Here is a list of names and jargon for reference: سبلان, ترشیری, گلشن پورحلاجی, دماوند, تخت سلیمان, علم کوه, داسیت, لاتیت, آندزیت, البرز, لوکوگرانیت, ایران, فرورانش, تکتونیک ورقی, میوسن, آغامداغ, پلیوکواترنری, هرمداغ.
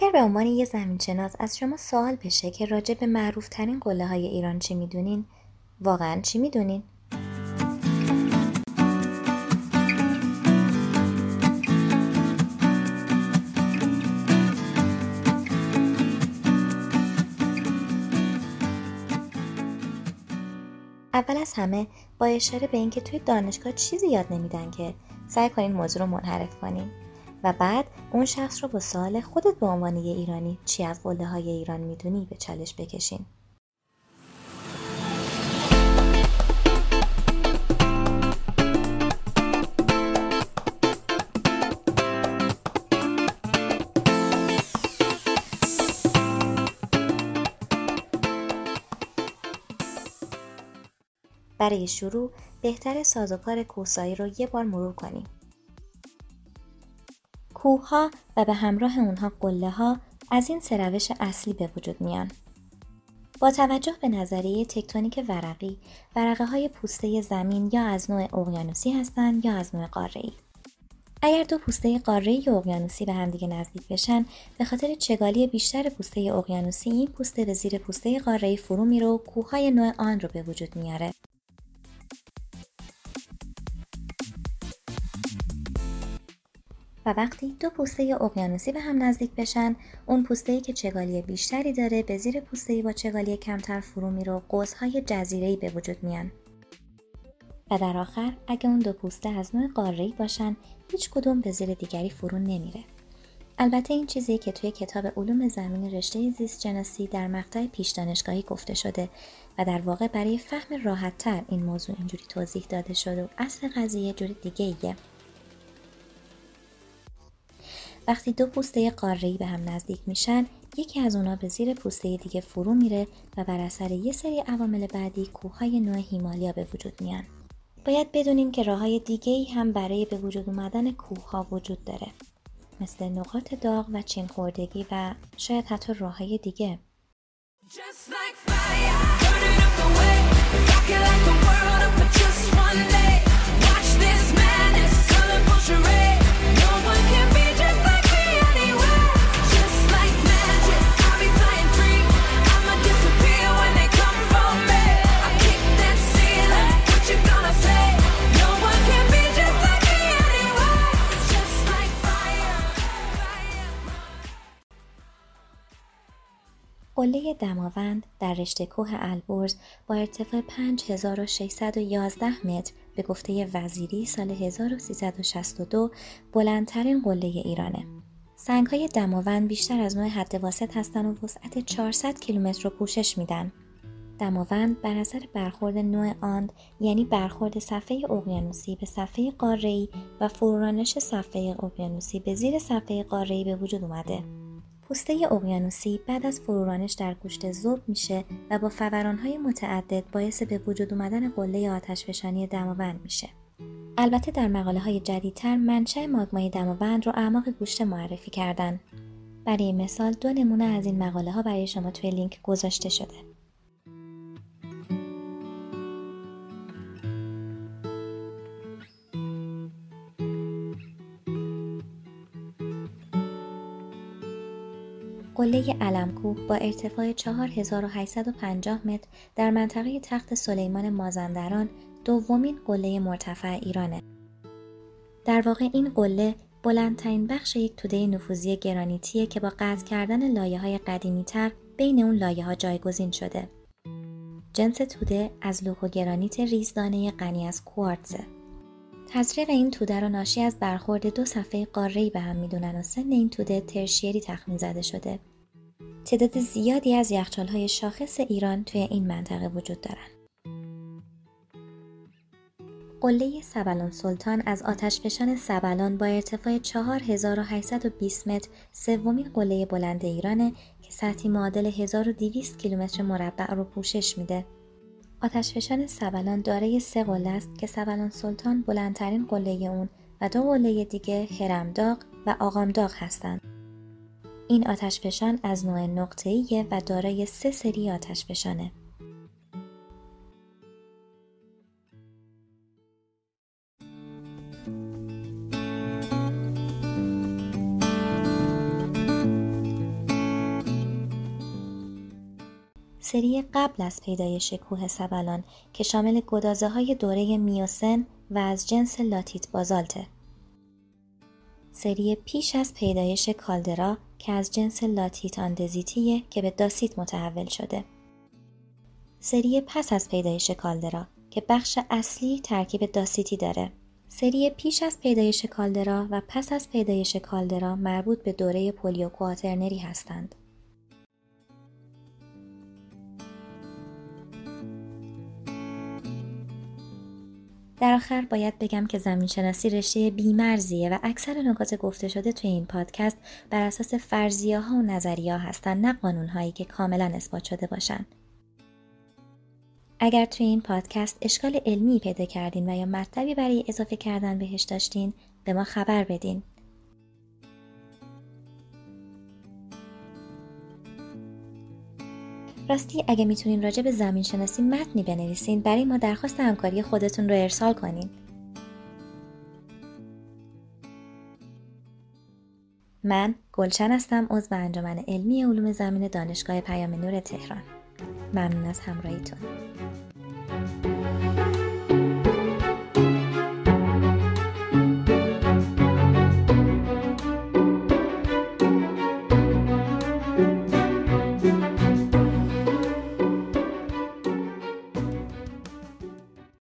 اگر به عنوان یه زمین شناس از شما سوال بشه که راجع به معروف ترین قله های ایران چی میدونین، واقعاً چی میدونین؟ اول از همه با اشاره به اینکه توی دانشگاه چیزی یاد نمیدن که سعی کنین موضوع رو منحرف کنین و بعد اون شخص رو با سوال خودت به عنوان یه ایرانی چی از قله‌های ایران میدونی به چالش بکشین. برای شروع بهتر سازوکار کوهسایی رو یه بار مرور کنیم. کوه‌ها و به همراه اونها قله‌ها از این سه روش اصلی به وجود میان. با توجه به نظریه تکتونیک ورقی، ورقه‌های پوسته زمین یا از نوع اقیانوسی هستند یا از نوع قاره‌ای. اگر دو پوسته قاره‌ای یا اقیانوسی به هم دیگه نزدیک بشن، به خاطر چگالی بیشتر پوسته اقیانوسی این پوسته به زیر پوسته قاره‌ای فرو میره و کوه‌های نوع آن رو به وجود میاره. و وقتی دو پوسته اقیانوسی به هم نزدیک بشن، اون پوسته‌ای که چگالی بیشتری داره به زیر پوسته‌ای با چگالی کمتر فرو میره و قوس‌های جزیره‌ای به وجود میان. و در آخر اگه اون دو پوسته از نوع قاره‌ای باشن، هیچ کدوم به زیر دیگری فرو نمیره. البته این چیزی که توی کتاب علوم زمین رشته زیست شناسی در مقطع پیش دانشگاهی گفته شده و در واقع برای فهم راحت‌تر این موضوع اینجوری توضیح داده شده و اصل قضیه جور دیگه‌ایه. وقتی دو پوسته قاره‌ای به هم نزدیک میشن، یکی از اونا به زیر پوسته دیگه فرو میره و بر اثر یه سری عوامل بعدی کوه‌های نوع هیمالیا به وجود میان. باید بدونیم که راه‌های دیگه‌ای هم برای به وجود اومدن کوه‌ها وجود داره. مثل نقاط داغ و چین خوردگی و شاید حتی راه‌های دیگه. قله دماوند در رشته کوه البرز با ارتفاع 5611 متر به گفته وزیری سال 1362 بلندترین قله ایرانه. سنگ‌های دماوند بیشتر از نوع حد واسط هستن و وسعت 400 کیلومتر رو پوشش میدن. دماوند بر اثر برخورد نوع آند، یعنی برخورد صفحه اقیانوسی به صفحه قاره‌ای و فرورانش صفحه اقیانوسی به زیر صفحه قاره‌ای به وجود اومده. پوسته اقیانوسی بعد از فرورانش در گوشت ذوب میشه و با فوران‌های متعدد باعث به وجود اومدن قله آتشفشانی دماوند میشه. البته در مقاله‌های جدیدتر منشأ ماگمای دماوند رو اعماق گوشت معرفی کردن. برای مثال دو نمونه از این مقاله‌ها برای شما توی لینک گذاشته شده. قله علم کوه با ارتفاع 4850 متر در منطقه تخت سلیمان مازندران دومین قله مرتفع ایرانه. در واقع این قله بلندترین بخش یک توده نفوذی گرانیتیه که با قطع کردن لایه‌های قدیمی‌تر بین اون لایه‌ها جایگزین شده. جنس توده از لوکوگرانیت ریزدانه غنی از کوارتزه. تزریق این توده رو ناشی از برخورد دو صفحه قاره‌ای به هم میدونن و سن این توده ترشیری تخمین زده شده. تعداد زیادی از یخچال‌های شاخص ایران توی این منطقه وجود دارن. قله سبلان سلطان از آتشفشان سبلان با ارتفاع 4820 متر سومین قله بلند ایرانه که سطحی معادل 1200 کیلومتر مربع رو پوشش میده. آتشفشان سبلان دارای سه قله است که سبلان سلطان بلندترین قله اون و دو قله دیگه هرمداغ و آغامداغ هستند. این آتشفشان از نوع نقطه‌ایه و دارای سه سری آتشفشانه. سری قبل از پیدایش کوه سبلان که شامل گدازه‌های دوره میوسن و از جنس لاتیت بازالته. سری پیش از پیدایش کالدرا که از جنس لاتیت آندزیتیه که به داسیت متحول شده. سری پس از پیدایش کالدرا که بخش اصلی ترکیب داسیتی داره. سری پیش از پیدایش کالدرا و پس از پیدایش کالدرا مربوط به دوره پلیوکواترنری هستند. در آخر باید بگم که زمینشناسی رشته بی‌مرزیه و اکثر نکات گفته شده توی این پادکست بر اساس فرضیه‌ها و نظریه‌ها هستن، نه قانون‌هایی که کاملاً اثبات شده باشن. اگر توی این پادکست اشکال علمی پیدا کردین و یا مطلبی برای اضافه کردن بهش داشتین، به ما خبر بدین. راستی اگه میتونین راجع به زمین شناسی متنی بنویسین، برای ما درخواست همکاری خودتون رو ارسال کنین. من گلشن هستم، عضو انجمن علمی علوم زمین دانشگاه پیام نور تهران. ممنون از همراهیتون.